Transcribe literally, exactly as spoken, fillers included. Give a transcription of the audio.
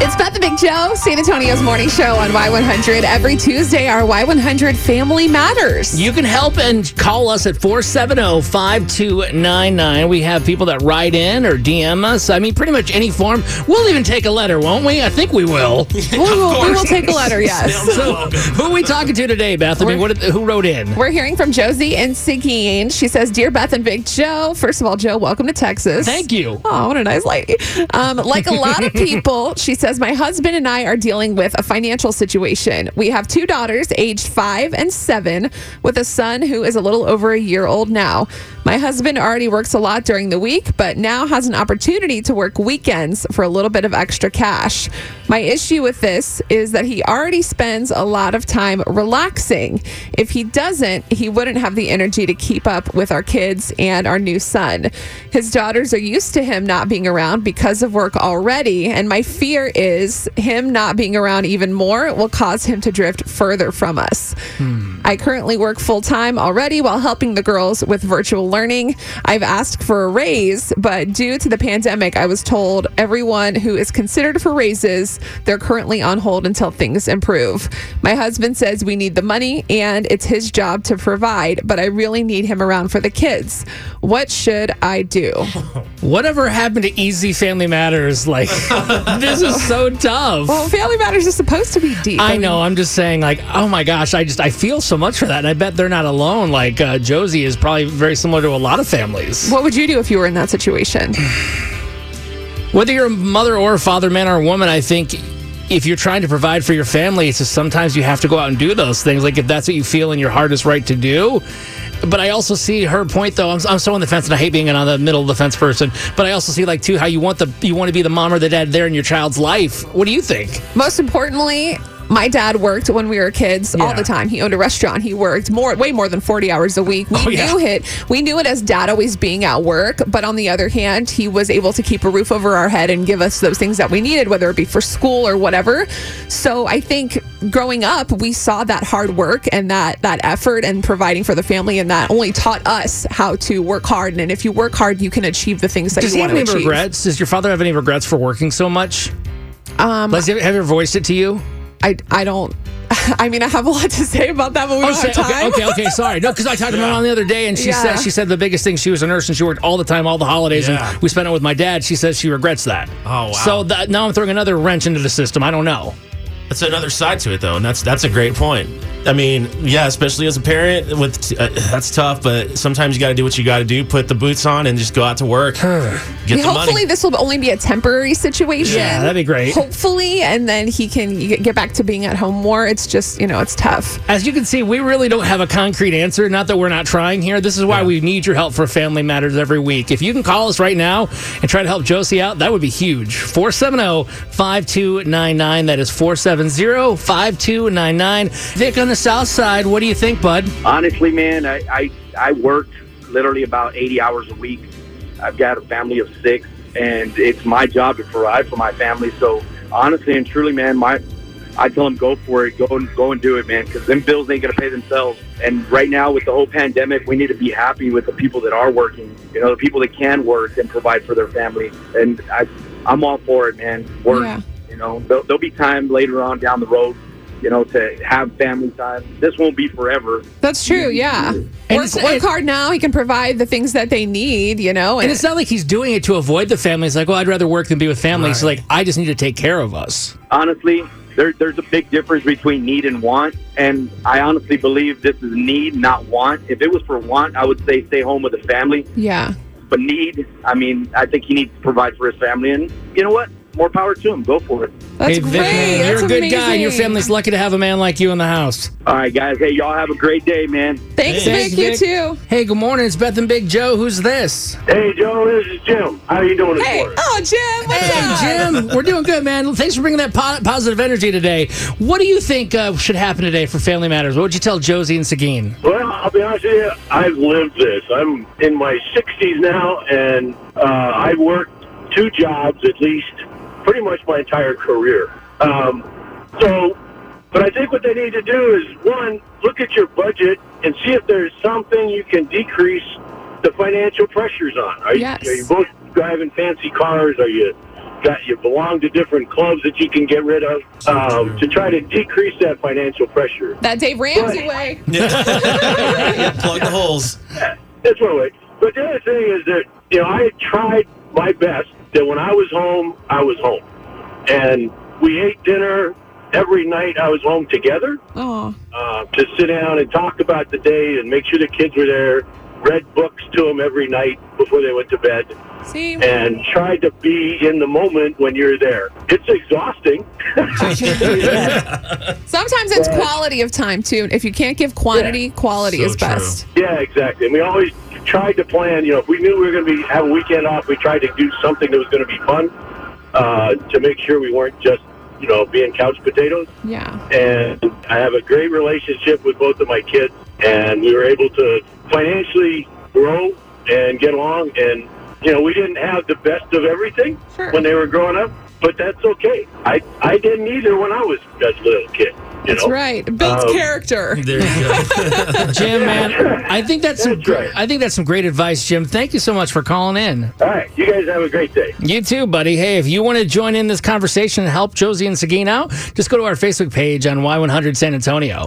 It's Beth and Big Joe, San Antonio's morning show on Y one hundred. Every Tuesday, our Y one hundred Family Matters. You can help and call us at four seven zero, five two nine nine. We have people that write in or D M us. I mean, pretty much any form. We'll even take a letter, won't we? I think we will. we, will we will take a letter, yes. So, who are we talking to today, Beth? I mean, what, who wrote in? We're hearing from Josie and Seguin. She says, Dear Beth and Big Joe. First of all, Joe, welcome to Texas. Thank you. Oh, what a nice lady. Um, like a lot of people, she says, my husband and I are dealing with a financial situation. We have two daughters aged five and seven with a son who is a little over a year old now. My husband already works a lot during the week, but now has an opportunity to work weekends for a little bit of extra cash. My issue with this is that he already spends a lot of time relaxing. If he doesn't, he wouldn't have the energy to keep up with our kids and our new son. His daughters are used to him not being around because of work already, and my fear is him not being around even more will cause him to drift further from us. Hmm. I currently work full-time already while helping the girls with virtual learning. Learning. I've asked for a raise, but due to the pandemic, I was told everyone who is considered for raises, they're currently on hold until things improve. My husband says we need the money and it's his job to provide, but I really need him around for the kids. What should I do? Whatever happened to easy Family Matters? Like, this is so tough. Well, Family Matters is supposed to be deep. I, I mean, know. I'm just saying, like, oh my gosh, I just, I feel so much for that. And I bet they're not alone. Like, uh, Josie is probably very similar to a lot of families. What would you do if you were in that situation? Whether you're a mother or a father, man or woman, I think if you're trying to provide for your family, it's just sometimes you have to go out and do those things. Like, if that's what you feel in your heart is right to do. But I also see her point, though. I'm, I'm so on the fence, and I hate being on the middle of the fence person. But I also see, like, too, how you want the you want to be the mom or the dad there in your child's life. What do you think? Most importantly, my dad worked when we were kids yeah. all the time. He owned a restaurant. He worked more, way more than forty hours a week. We oh, yeah. knew it. We knew it as dad always being at work. But on the other hand, he was able to keep a roof over our head and give us those things that we needed, whether it be for school or whatever. So I think growing up, we saw that hard work and that that effort and providing for the family, and that only taught us how to work hard. And, and if you work hard, you can achieve the things that Does you want to achieve. Does he have any regrets? Does your father have any regrets for working so much? Um, Leslie, have you ever voiced it to you? I, I don't, I mean, I have a lot to say about that, but we oh, don't say, have time. Okay, okay, okay, sorry. No, because I talked to my mom the other day, and she yeah. said she said the biggest thing, she was a nurse, and she worked all the time, all the holidays, yeah. and we spent it with my dad. She says she regrets that. Oh, wow. So that, now I'm throwing another wrench into the system. I don't know. That's another side to it, though, and that's that's a great point. I mean, yeah, especially as a parent, with uh, that's tough, but sometimes you got to do what you got to do, put the boots on, and just go out to work, get the money. Hopefully, this will only be a temporary situation. Yeah, that'd be great. Hopefully, and then he can get back to being at home more. It's just, you know, it's tough. As you can see, we really don't have a concrete answer, not that we're not trying here. This is why yeah. we need your help for Family Matters every week. If you can call us right now and try to help Josie out, that would be huge. four seven zero, five two nine nine. That is four seven zero, five two nine nine. seven zero five two nine nine. Vic on the south side, what do you think, bud? Honestly, man, I, I I worked literally about eighty hours a week. I've got a family of six, and it's my job to provide for my family. So honestly and truly, man, my I tell them go for it, go and go and do it, man, because them bills ain't gonna pay themselves. And right now with the whole pandemic, we need to be happy with the people that are working. You know, the people that can work and provide for their family. And I I'm all for it, man. Work. Yeah. You know, there'll, there'll be time later on down the road, you know, to have family time. This won't be forever. That's true, yeah. Work, work hard now. He can provide the things that they need, you know. And, and it's not like he's doing it to avoid the family. It's like, well, I'd rather work than be with family. Right. So, like, I just need to take care of us. Honestly, there, there's a big difference between need and want. And I honestly believe this is need, not want. If it was for want, I would say stay home with the family. Yeah. But need, I mean, I think he needs to provide for his family. And you know what? More power to him. Go for it. That's hey, Vic, great. Man, you're That's a good amazing. guy. Your family's lucky to have a man like you in the house. All right, guys. Hey, y'all have a great day, man. Thanks, Thanks Vic. Vic. You too. Hey, good morning. It's Beth and Big Joe. Who's this? Hey, Joe. This is Jim. How are you doing this hey. morning? Oh, Jim. Hey, Jim. We're doing good, man. Thanks for bringing that po- positive energy today. What do you think uh, should happen today for Family Matters? What would you tell Josie and Seguin? Well, I'll be honest with you. I've lived this. I'm in my sixties now, and uh, I've worked two jobs at least pretty much my entire career. Um, so, but I think what they need to do is, one, look at your budget and see if there's something you can decrease the financial pressures on. Are, yes. you, are you both driving fancy cars? Are you that you belong to different clubs that you can get rid of um, to try to decrease that financial pressure. That Dave Ramsey but, way. Yeah. yeah, plug the holes. That's one way. But the other thing is that, you know, I tried my best that when I was home, I was home. And we ate dinner every night I was home together uh, to sit down and talk about the day and make sure the kids were there, read books to them every night before they went to bed, See? and tried to be in the moment when you're there. It's exhausting. Sometimes it's quality of time, too. If you can't give quantity, yeah. quality so is true. best. Yeah, exactly. And we always tried to plan, you know, if we knew we were going to be have a weekend off, we tried to do something that was going to be fun uh, to make sure we weren't just, you know, being couch potatoes. Yeah. And I have a great relationship with both of my kids, and we were able to financially grow and get along. And, you know, we didn't have the best of everything sure. when they were growing up, but that's okay. I, I didn't either when I was a little kid. You that's know? right. Built um, character. There you go. Jim, man, I think that's, that's some great, right. I think that's some great advice, Jim. Thank you so much for calling in. All right. You guys have a great day. You too, buddy. Hey, if you want to join in this conversation and help Josie and Seguin out, just go to our Facebook page on Y one hundred San Antonio.